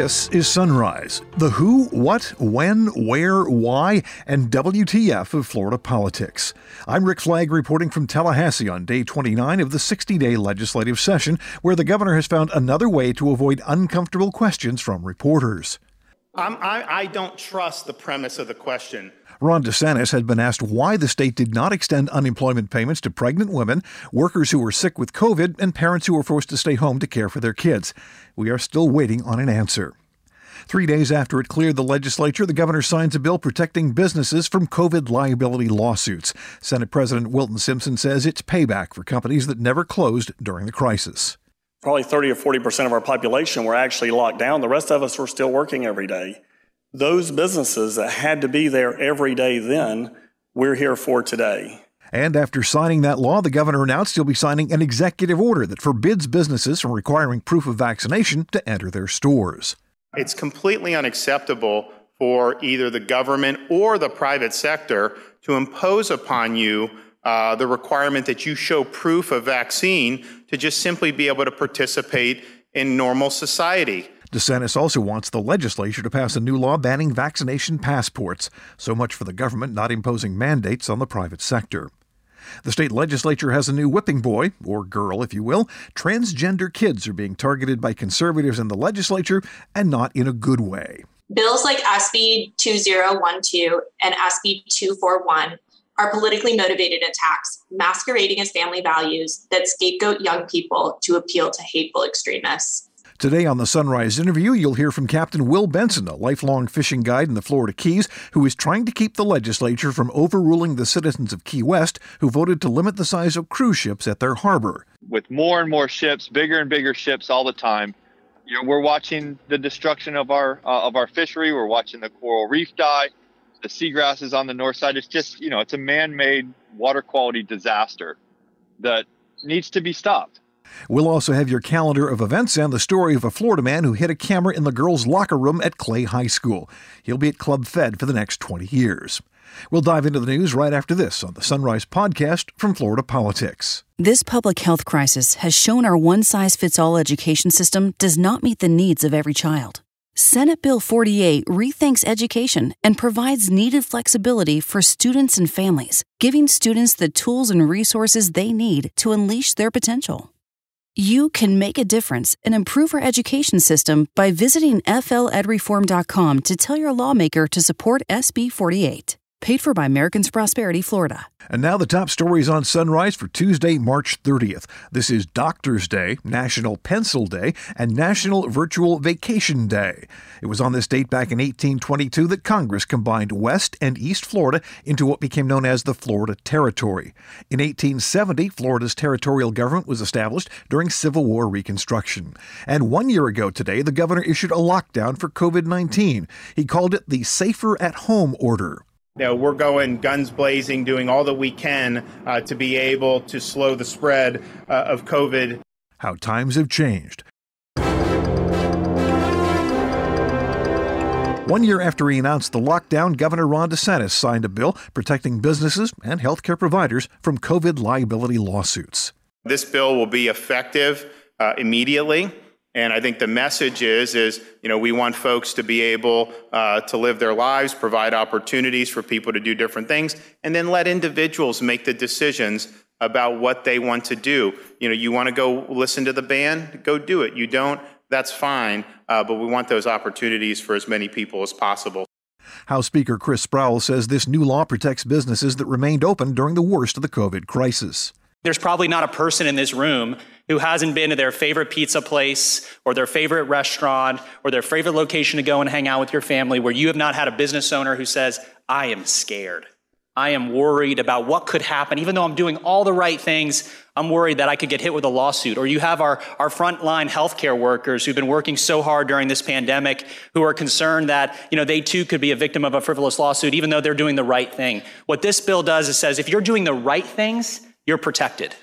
This is Sunrise, the who, what, when, where, why, and WTF of Florida politics. I'm Rick Flagg reporting from Tallahassee on day 29 of the 60-day legislative session, where the governor has found another way to avoid uncomfortable questions from reporters. I don't trust the premise of the question. Ron DeSantis had been asked why the state did not extend unemployment payments to pregnant women, workers who were sick with COVID, and parents who were forced to stay home to care for their kids. We are still waiting on an answer. 3 days after it cleared the legislature, the governor signs a bill protecting businesses from COVID liability lawsuits. Senate President Wilton Simpson says it's payback for companies that never closed during the crisis. Probably 30 or 40% of our population were actually locked down. The rest of us were still working every day. Those businesses that had to be there every day then, we're here for today. And after signing that law, the governor announced he'll be signing an executive order that forbids businesses from requiring proof of vaccination to enter their stores. It's completely unacceptable for either the government or the private sector to impose upon you the requirement that you show proof of vaccine to just simply be able to participate in normal society. DeSantis also wants the legislature to pass a new law banning vaccination passports. So much for the government not imposing mandates on the private sector. The state legislature has a new whipping boy, or girl if you will. Transgender kids are being targeted by conservatives in the legislature, and not in a good way. Bills like SB 2012 and SB 241 are politically motivated attacks masquerading as family values that scapegoat young people to appeal to hateful extremists. Today on the Sunrise interview, you'll hear from Captain Will Benson, a lifelong fishing guide in the Florida Keys, who is trying to keep the legislature from overruling the citizens of Key West who voted to limit the size of cruise ships at their harbor. With more and more ships, bigger and bigger ships all the time, we're watching the destruction of our fishery. We're watching the coral reef die. The seagrass is on the north side. It's just, it's a man-made water quality disaster that needs to be stopped. We'll also have your calendar of events and the story of a Florida man who hid a camera in the girls' locker room at Clay High School. He'll be at Club Fed for the next 20 years. We'll dive into the news right after this on the Sunrise Podcast from Florida Politics. This public health crisis has shown our one-size-fits-all education system does not meet the needs of every child. Senate Bill 48 rethinks education and provides needed flexibility for students and families, giving students the tools and resources they need to unleash their potential. You can make a difference and improve our education system by visiting fledreform.com to tell your lawmaker to support SB 48. Paid for by Americans for Prosperity, Florida. And now the top stories on Sunrise for Tuesday, March 30th. This is Doctor's Day, National Pencil Day, and National Virtual Vacation Day. It was on this date back in 1822 that Congress combined West and East Florida into what became known as the Florida Territory. In 1870, Florida's territorial government was established during Civil War Reconstruction. And 1 year ago today, the governor issued a lockdown for COVID-19. He called it the Safer at Home Order. We're going guns blazing, doing all that we can to be able to slow the spread of COVID. How times have changed. 1 year after he announced the lockdown, Governor Ron DeSantis signed a bill protecting businesses and healthcare providers from COVID liability lawsuits. This bill will be effective immediately. And I think the message is we want folks to be able to live their lives, provide opportunities for people to do different things, and then let individuals make the decisions about what they want to do. You want to go listen to the band? Go do it. You don't? That's fine. But we want those opportunities for as many people as possible. House Speaker Chris Sproul says this new law protects businesses that remained open during the worst of the COVID crisis. There's probably not a person in this room who hasn't been to their favorite pizza place or their favorite restaurant or their favorite location to go and hang out with your family where you have not had a business owner who says, I am scared. I am worried about what could happen. Even though I'm doing all the right things, I'm worried that I could get hit with a lawsuit. Or you have our frontline healthcare workers who've been working so hard during this pandemic who are concerned that they too could be a victim of a frivolous lawsuit, even though they're doing the right thing. What this bill does is says, if you're doing the right things, you're protected.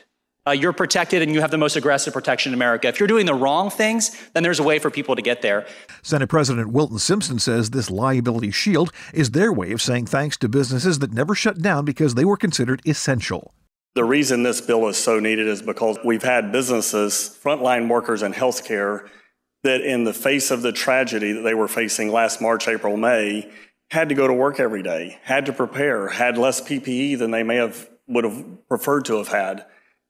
You're protected, and you have the most aggressive protection in America. If you're doing the wrong things, then there's a way for people to get there. Senate President Wilton Simpson says this liability shield is their way of saying thanks to businesses that never shut down because they were considered essential. The reason this bill is so needed is because we've had businesses, frontline workers in healthcare, that in the face of the tragedy that they were facing last March, April, May, had to go to work every day, had to prepare, had less PPE than they would have preferred to have had.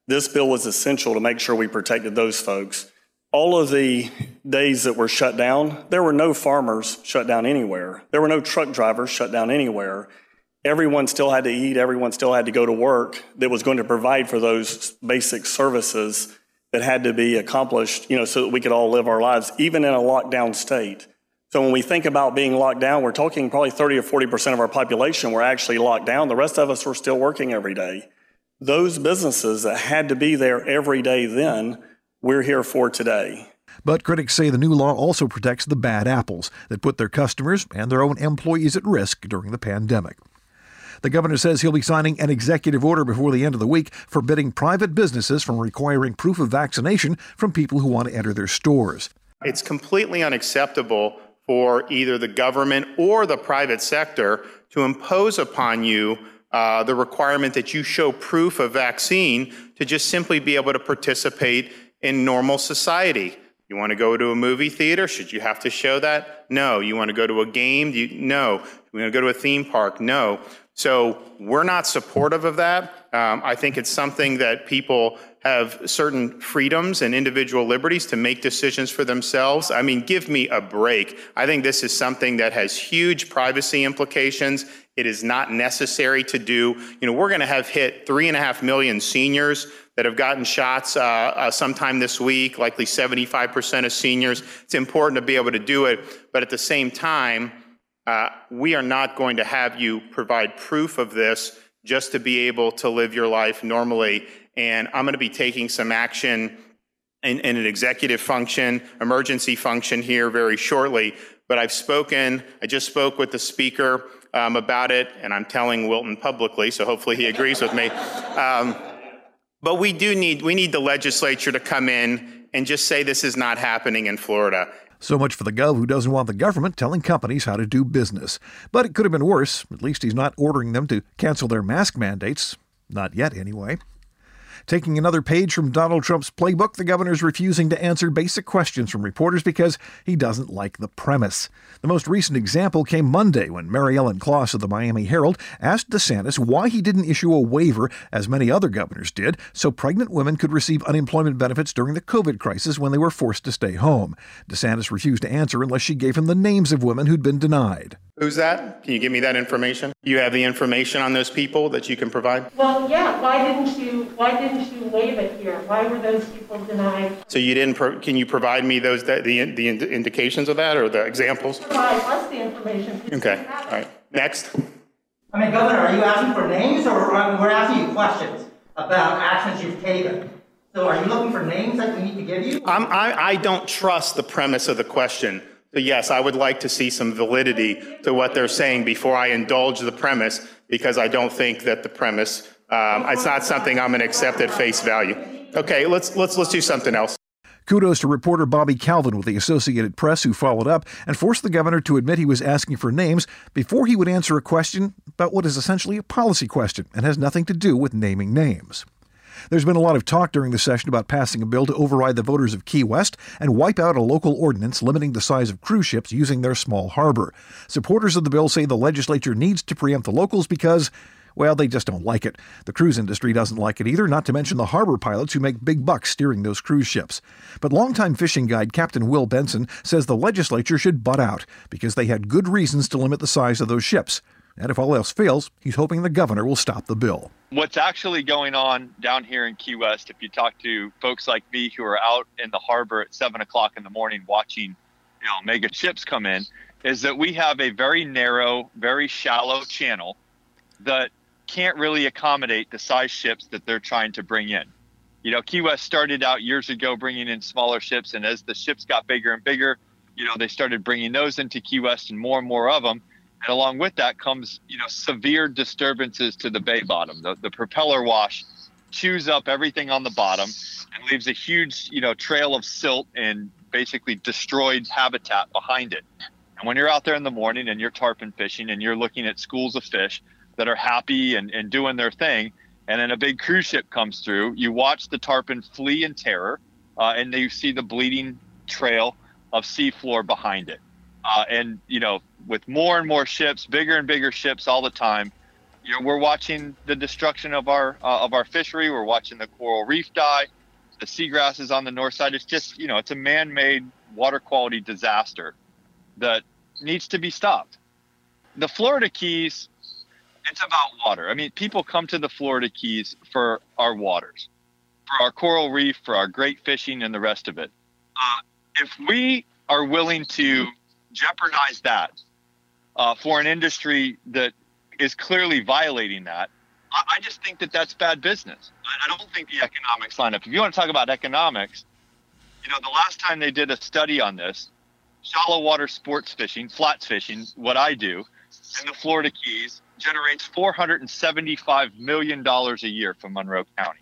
This bill was essential to make sure we protected those folks. All of the days that were shut down, there were no farmers shut down anywhere. There were no truck drivers shut down anywhere. Everyone still had to eat. Everyone still had to go to work that was going to provide for those basic services that had to be accomplished, so that we could all live our lives, even in a lockdown state. So when we think about being locked down, we're talking probably 30 or 40% of our population were actually locked down. The rest of us were still working every day. Those businesses that had to be there every day then, we're here for today. But critics say the new law also protects the bad apples that put their customers and their own employees at risk during the pandemic. The governor says he'll be signing an executive order before the end of the week forbidding private businesses from requiring proof of vaccination from people who want to enter their stores. It's completely unacceptable for either the government or the private sector to impose upon you the requirement that you show proof of vaccine to just simply be able to participate in normal society. You want to go to a movie theater? Should you have to show that? No. You want to go to a game? No. You want to go to a theme park? No. So we're not supportive of that. I think it's something that people have certain freedoms and individual liberties to make decisions for themselves. I mean, give me a break. I think this is something that has huge privacy implications. It is not necessary to do. We're going to have hit 3.5 million seniors that have gotten shots sometime this week, likely 75% of seniors. It's important to be able to do it, but at the same time, we are not going to have you provide proof of this just to be able to live your life normally. And I'm going to be taking some action in an executive function, emergency function here very shortly. But I just spoke with the speaker about it, and I'm telling Wilton publicly, so hopefully he agrees with me. But we need the legislature to come in and just say this is not happening in Florida. So much for the gov who doesn't want the government telling companies how to do business. But it could have been worse. At least he's not ordering them to cancel their mask mandates. Not yet, anyway. Taking another page from Donald Trump's playbook, the governor's refusing to answer basic questions from reporters because he doesn't like the premise. The most recent example came Monday when Mary Ellen Kloss of the Miami Herald asked DeSantis why he didn't issue a waiver, as many other governors did, so pregnant women could receive unemployment benefits during the COVID crisis when they were forced to stay home. DeSantis refused to answer unless she gave him the names of women who'd been denied. Who's that? Can you give me that information? You have the information on those people that you can provide? Well, yeah. Why didn't you waive it here? Why were those people denied? So you didn't. Can you provide me those the indications of that or the examples? Provide us the information. Okay. All right. Next. I mean, Governor, are you asking for names, or we're asking you questions about actions you've taken? So are you looking for names that we need to give you? I don't trust the premise of the question. So yes, I would like to see some validity to what they're saying before I indulge the premise, because I don't think that the premise, it's not something I'm going to accept at face value. Okay, let's do something else. Kudos to reporter Bobby Calvin with the Associated Press, who followed up and forced the governor to admit he was asking for names before he would answer a question about what is essentially a policy question and has nothing to do with naming names. There's been a lot of talk during the session about passing a bill to override the voters of Key West and wipe out a local ordinance limiting the size of cruise ships using their small harbor. Supporters of the bill say the legislature needs to preempt the locals because, well, they just don't like it. The cruise industry doesn't like it either, not to mention the harbor pilots who make big bucks steering those cruise ships. But longtime fishing guide Captain Will Benson says the legislature should butt out because they had good reasons to limit the size of those ships. And if all else fails, he's hoping the governor will stop the bill. What's actually going on down here in Key West, if you talk to folks like me who are out in the harbor at 7 o'clock in the morning watching mega ships come in, is that we have a very narrow, very shallow channel that can't really accommodate the size ships that they're trying to bring in. Key West started out years ago bringing in smaller ships, and as the ships got bigger and bigger, they started bringing those into Key West and more of them. And along with that comes, severe disturbances to the bay bottom. The propeller wash chews up everything on the bottom and leaves a huge, trail of silt and basically destroyed habitat behind it. And when you're out there in the morning and you're tarpon fishing and you're looking at schools of fish that are happy and doing their thing, and then a big cruise ship comes through, you watch the tarpon flee in terror, and you see the bleeding trail of seafloor behind it. And, you know, with more and more ships, bigger and bigger ships all the time, you know, we're watching the destruction of our fishery. We're watching the coral reef die, the seagrass is on the north side. It's just, you know, it's a man-made water quality disaster that needs to be stopped. The Florida Keys, it's about water. I mean, people come to the Florida Keys for our waters, for our coral reef, for our great fishing and the rest of it. If we are willing to jeopardize that for an industry that is clearly violating that, I just think that that's bad business. I don't think the economics line up. If you want to talk about economics, you know, the last time they did a study on this, shallow water sports fishing, flats fishing, what I do in the Florida Keys, generates $475 million a year from Monroe County.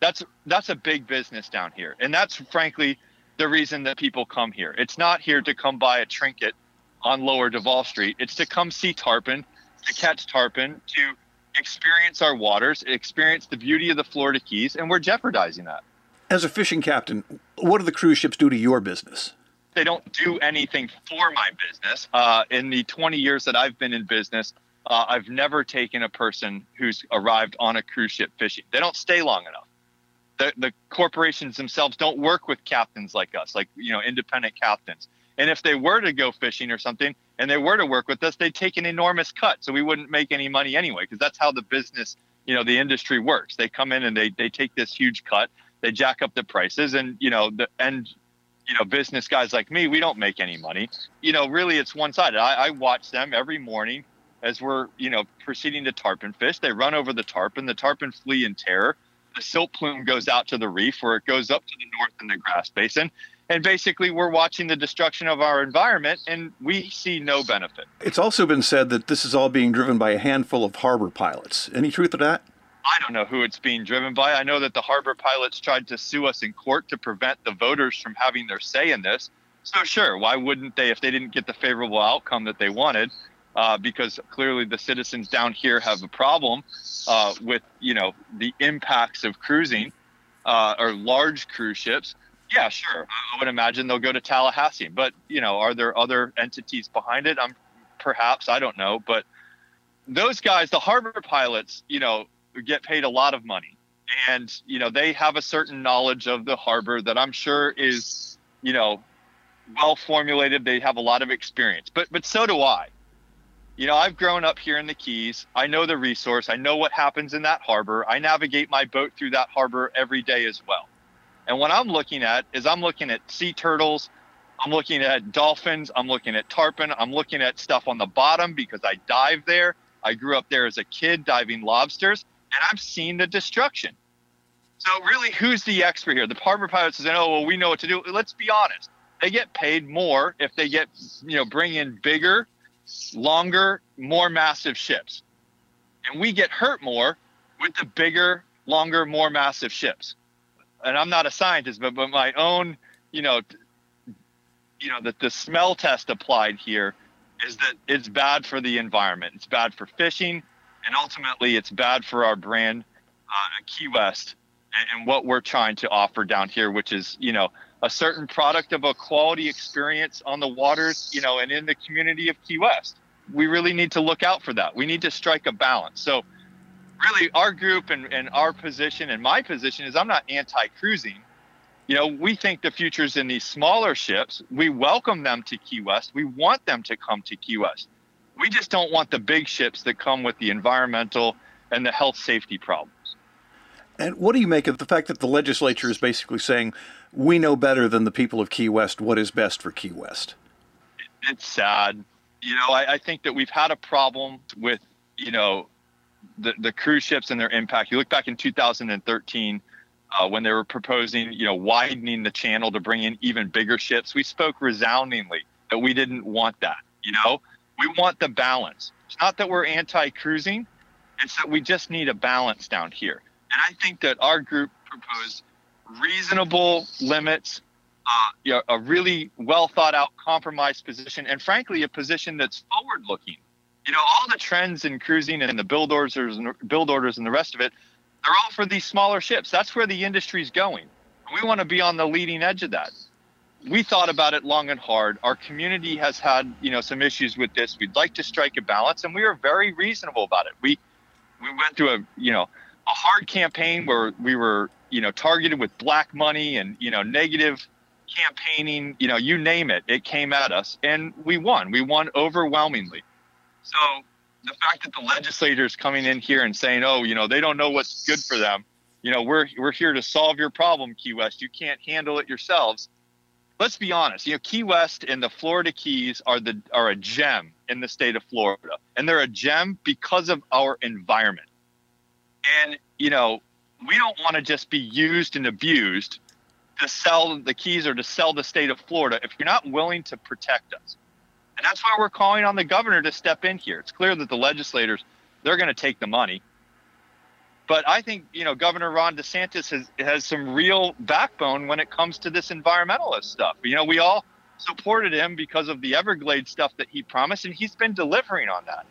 That's a big business down here. And that's frankly the reason that people come here. It's not here to come buy a trinket on Lower Duval Street. It's to come see tarpon, to catch tarpon, to experience our waters, experience the beauty of the Florida Keys, and we're jeopardizing that. As a fishing captain, what do the cruise ships do to your business? They don't do anything for my business. In the 20 years that I've been in business, I've never taken a person who's arrived on a cruise ship fishing. They don't stay long enough. The corporations themselves don't work with captains like us, like, you know, independent captains. And if they were to go fishing or something and they were to work with us, they'd take an enormous cut. So we wouldn't make any money anyway, because that's how the business, you know, the industry works. They come in and they take this huge cut. They jack up the prices and, you know, the end. You know, business guys like me, we don't make any money. You know, really, it's one-sided. I watch them every morning as we're, you know, proceeding to tarpon fish. They run over the tarpon flee in terror. The silt plume goes out to the reef where it goes up to the north in the grass basin. And basically, we're watching the destruction of our environment, and we see no benefit. It's also been said that this is all being driven by a handful of harbor pilots. Any truth to that? I don't know who it's being driven by. I know that the harbor pilots tried to sue us in court to prevent the voters from having their say in this. So sure, why wouldn't they if they didn't get the favorable outcome that they wanted? Because clearly the citizens down here have a problem with, you know, the impacts of cruising or large cruise ships. Yeah, sure. I would imagine they'll go to Tallahassee. But, you know, are there other entities behind it? Perhaps, I don't know. But those guys, the harbor pilots, you know, get paid a lot of money, and you know they have a certain knowledge of the harbor that I'm sure is, you know, well formulated. They have a lot of experience, but so do I. You know, I've grown up here in the Keys. I know the resource. I know what happens in that harbor. I navigate my boat through that harbor every day as well. And what I'm looking at is I'm looking at sea turtles, I'm looking at dolphins, I'm looking at tarpon, I'm looking at stuff on the bottom because I dive there. I grew up there as a kid diving lobsters. And I'm seeing the destruction. So really, who's the expert here? The harbor pilots say, oh, well, we know what to do. Let's be honest. They get paid more if they get, you know, bring in bigger, longer, more massive ships. And we get hurt more with the bigger, longer, more massive ships. And I'm not a scientist, but my own, you know, that the smell test applied here is that it's bad for the environment. It's bad for fishing. And ultimately, it's bad for our brand, Key West, and what we're trying to offer down here, which is, you know, a certain product of a quality experience on the waters, you know, and in the community of Key West. We really need to look out for that. We need to strike a balance. So really, our group and our position and my position is I'm not anti-cruising. You know, we think the future's in these smaller ships. We welcome them to Key West. We want them to come to Key West. We just don't want the big ships that come with the environmental and the health safety problems. And what do you make of the fact that the legislature is basically saying, we know better than the people of Key West what is best for Key West? It's sad. You know, I think that we've had a problem with, you know, the cruise ships and their impact. You look back in 2013 when they were proposing, you know, widening the channel to bring in even bigger ships. We spoke resoundingly that we didn't want that, you know. We want the balance. It's not that we're anti-cruising. It's that we just need a balance down here. And I think that our group proposed reasonable limits, you know, a really well-thought-out compromise position, and frankly, a position that's forward-looking. You know, all the trends in cruising and the build orders and the rest of it, they're all for these smaller ships. That's where the industry's going. And we want to be on the leading edge of that. we thought about it long and hard. Our community has had, you know, some issues with this. We'd like to strike a balance, and we are very reasonable about it. We went through a hard campaign where we were, you know, targeted with black money and, you know, negative campaigning, you know, you name it, it came at us, and we won. We won overwhelmingly. So the fact that the legislators coming in here and saying, oh, you know, they don't know what's good for them. You know, we're here to solve your problem, Key West. You can't handle it yourselves. Let's be honest. You know, Key West and the Florida Keys are a gem in the state of Florida, and they're a gem because of our environment. And, you know, we don't want to just be used and abused to sell the Keys or to sell the state of Florida if you're not willing to protect us. And that's why we're calling on the governor to step in here. It's clear that the legislators, they're going to take the money. But I think, you know, Governor Ron DeSantis has some real backbone when it comes to this environmentalist stuff. You know, we all supported him because of the Everglades stuff that he promised, and he's been delivering on that.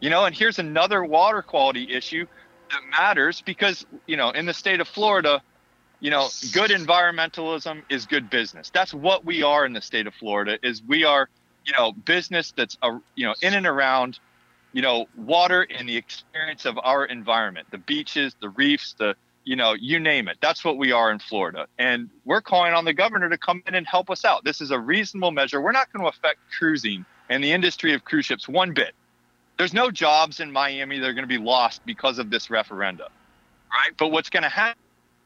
You know, and here's another water quality issue that matters because, you know, in the state of Florida, you know, good environmentalism is good business. That's what we are in the state of Florida, is we are, you know, business that's, you know, in and around, you know, water and the experience of our environment, the beaches, the reefs, the, you know, you name it. That's what we are in Florida. And we're calling on the governor to come in and help us out. This is a reasonable measure. We're not going to affect cruising and the industry of cruise ships one bit. There's no jobs in Miami that are going to be lost because of this referendum, right? But what's going to happen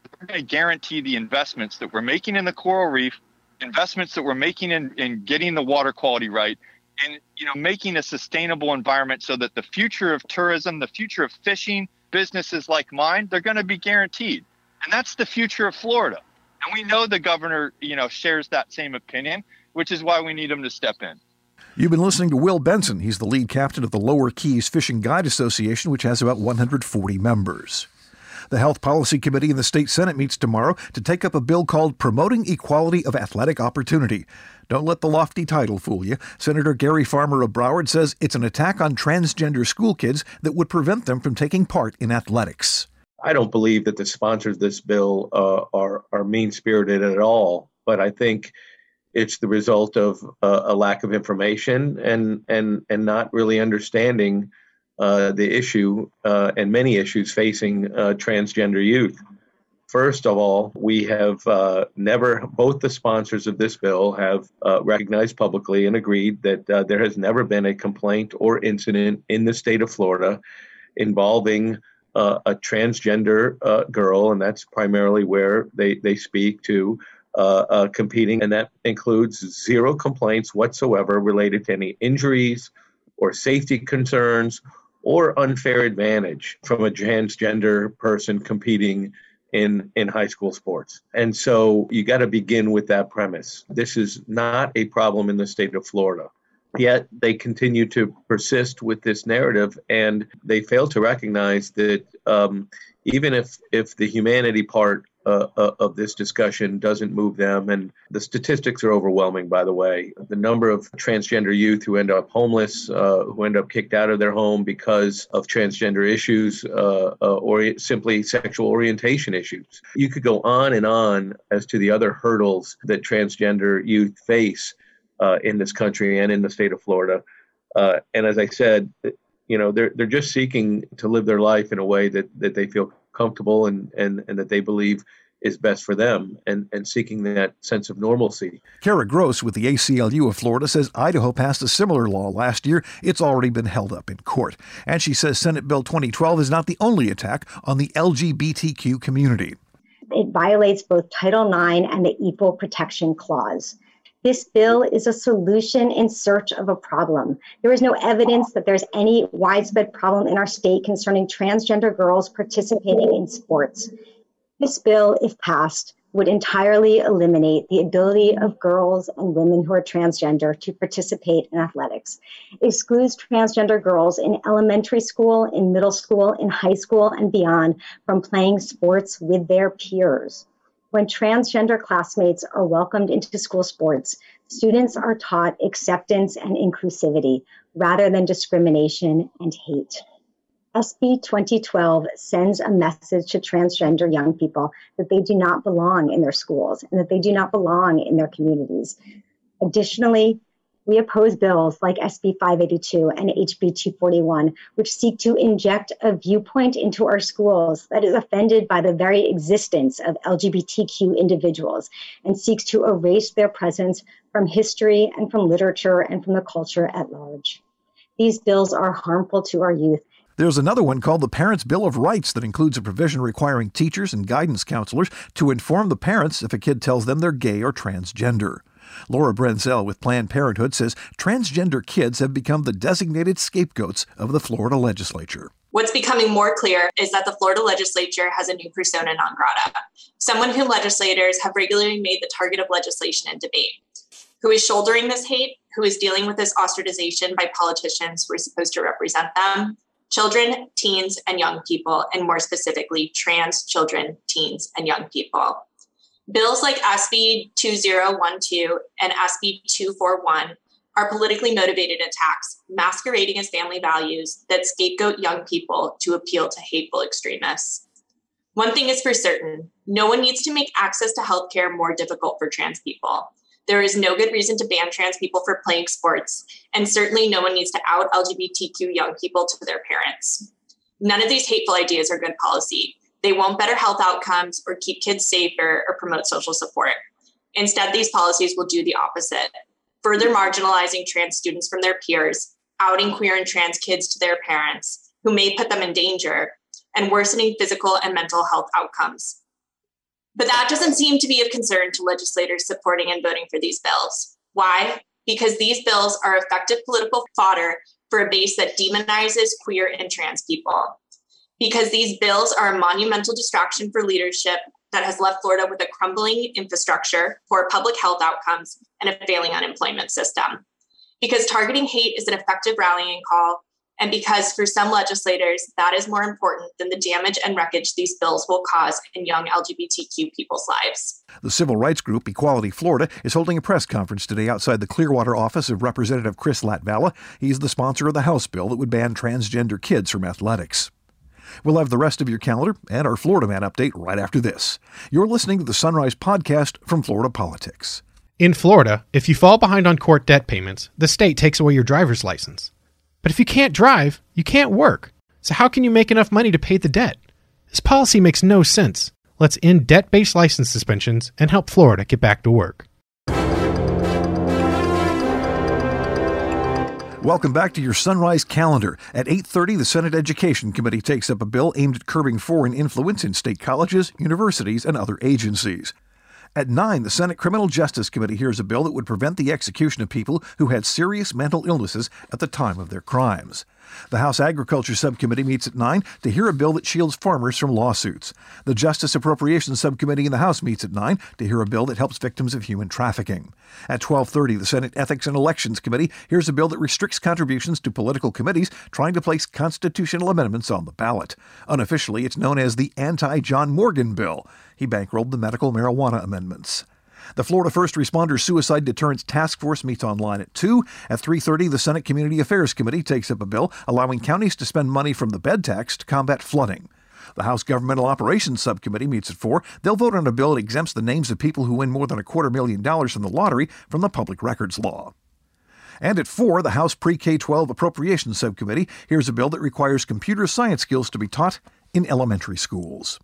is we're going to guarantee the investments that we're making in the coral reef, investments that we're making in getting the water quality right, and, you know, making a sustainable environment so that the future of tourism, the future of fishing, businesses like mine, they're going to be guaranteed. And that's the future of Florida. And we know the governor, you know, shares that same opinion, which is why we need him to step in. You've been listening to Will Benson. He's the lead captain of the Lower Keys Fishing Guide Association, which has about 140 members. The Health Policy Committee in the State Senate meets tomorrow to take up a bill called Promoting Equality of Athletic Opportunity. Don't let the lofty title fool you. Senator Gary Farmer of Broward says it's an attack on transgender school kids that would prevent them from taking part in athletics. I don't believe that the sponsors of this bill are mean-spirited at all, but I think it's the result of a lack of information and not really understanding the issue and many issues facing transgender youth. First of all, we have both the sponsors of this bill have recognized publicly and agreed that there has never been a complaint or incident in the state of Florida involving a transgender girl, and that's primarily where they speak to, competing, and that includes zero complaints whatsoever related to any injuries or safety concerns or unfair advantage from a transgender person competing in high school sports. And so you got to begin with that premise. This is not a problem in the state of Florida. Yet they continue to persist with this narrative, and they fail to recognize that even if the humanity part of this discussion doesn't move them, and the statistics are overwhelming, by the way. The number of transgender youth who end up homeless, who end up kicked out of their home because of transgender issues or simply sexual orientation issues. You could go on and on as to the other hurdles that transgender youth face in this country and in the state of Florida. And as I said, you know, they're just seeking to live their life in a way that they feel comfortable and that they believe is best for them, and seeking that sense of normalcy. Kara Gross with the ACLU of Florida says Idaho passed a similar law last year. It's already been held up in court. And she says Senate Bill 2012 is not the only attack on the LGBTQ community. It violates both Title IX and the Equal Protection Clause. This bill is a solution in search of a problem. There is no evidence that there's any widespread problem in our state concerning transgender girls participating in sports. This bill, if passed, would entirely eliminate the ability of girls and women who are transgender to participate in athletics. It excludes transgender girls in elementary school, in middle school, in high school, and beyond from playing sports with their peers. When transgender classmates are welcomed into school sports, students are taught acceptance and inclusivity rather than discrimination and hate. SB 2012 sends a message to transgender young people that they do not belong in their schools and that they do not belong in their communities. Additionally, we oppose bills like SB 582 and HB 241, which seek to inject a viewpoint into our schools that is offended by the very existence of LGBTQ individuals and seeks to erase their presence from history and from literature and from the culture at large. These bills are harmful to our youth. There's another one called the Parents' Bill of Rights that includes a provision requiring teachers and guidance counselors to inform the parents if a kid tells them they're gay or transgender. Laura Brenzel with Planned Parenthood says transgender kids have become the designated scapegoats of the Florida legislature. What's becoming more clear is that the Florida legislature has a new persona non grata, someone whom legislators have regularly made the target of legislation and debate, who is shouldering this hate, who is dealing with this ostracization by politicians who are supposed to represent them, children, teens, and young people, and more specifically, trans children, teens, and young people. Bills like SB 2012 and SB 241 are politically motivated attacks masquerading as family values that scapegoat young people to appeal to hateful extremists. One thing is for certain, no one needs to make access to healthcare more difficult for trans people. There is no good reason to ban trans people for playing sports, and certainly no one needs to out LGBTQ young people to their parents. None of these hateful ideas are good policy. They won't better health outcomes or keep kids safer or promote social support. Instead, these policies will do the opposite, further marginalizing trans students from their peers, outing queer and trans kids to their parents, who may put them in danger, and worsening physical and mental health outcomes. But that doesn't seem to be of concern to legislators supporting and voting for these bills. Why? Because these bills are effective political fodder for a base that demonizes queer and trans people. Because these bills are a monumental distraction for leadership that has left Florida with a crumbling infrastructure, poor public health outcomes, and a failing unemployment system. Because targeting hate is an effective rallying call, and because for some legislators, that is more important than the damage and wreckage these bills will cause in young LGBTQ people's lives. The civil rights group Equality Florida is holding a press conference today outside the Clearwater office of Representative Chris Latvala. He's the sponsor of the House bill that would ban transgender kids from athletics. We'll have the rest of your calendar and our Florida Man update right after this. You're listening to the Sunrise Podcast from Florida Politics. In Florida, if you fall behind on court debt payments, the state takes away your driver's license. But if you can't drive, you can't work. So how can you make enough money to pay the debt? This policy makes no sense. Let's end debt-based license suspensions and help Florida get back to work. Welcome back to your Sunrise Calendar. At 8:30, the Senate Education Committee takes up a bill aimed at curbing foreign influence in state colleges, universities, and other agencies. At 9, the Senate Criminal Justice Committee hears a bill that would prevent the execution of people who had serious mental illnesses at the time of their crimes. The House Agriculture Subcommittee meets at 9 to hear a bill that shields farmers from lawsuits. The Justice Appropriations Subcommittee in the House meets at 9 to hear a bill that helps victims of human trafficking. At 12:30, the Senate Ethics and Elections Committee hears a bill that restricts contributions to political committees trying to place constitutional amendments on the ballot. Unofficially, it's known as the anti-John Morgan bill. He bankrolled the medical marijuana amendments. The Florida First Responders Suicide Deterrence Task Force meets online at 2. At 3:30, the Senate Community Affairs Committee takes up a bill allowing counties to spend money from the bed tax to combat flooding. The House Governmental Operations Subcommittee meets at 4. They'll vote on a bill that exempts the names of people who win more than $250,000 from the lottery from the public records law. And at 4, the House Pre-K-12 Appropriations Subcommittee hears a bill that requires computer science skills to be taught in elementary schools.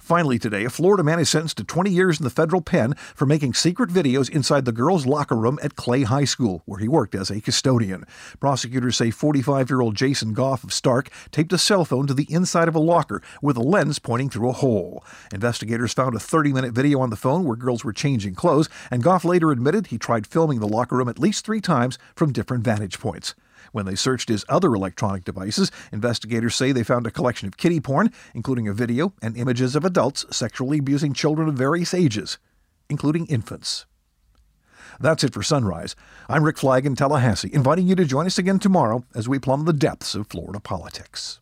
Finally today, a Florida man is sentenced to 20 years in the federal pen for making secret videos inside the girls' locker room at Clay High School, where he worked as a custodian. Prosecutors say 45-year-old Jason Goff of Stark taped a cell phone to the inside of a locker with a lens pointing through a hole. Investigators found a 30-minute video on the phone where girls were changing clothes, and Goff later admitted he tried filming the locker room at least 3 times from different vantage points. When they searched his other electronic devices, investigators say they found a collection of kiddie porn, including a video and images of adults sexually abusing children of various ages, including infants. That's it for Sunrise. I'm Rick Flagg in Tallahassee, inviting you to join us again tomorrow as we plumb the depths of Florida politics.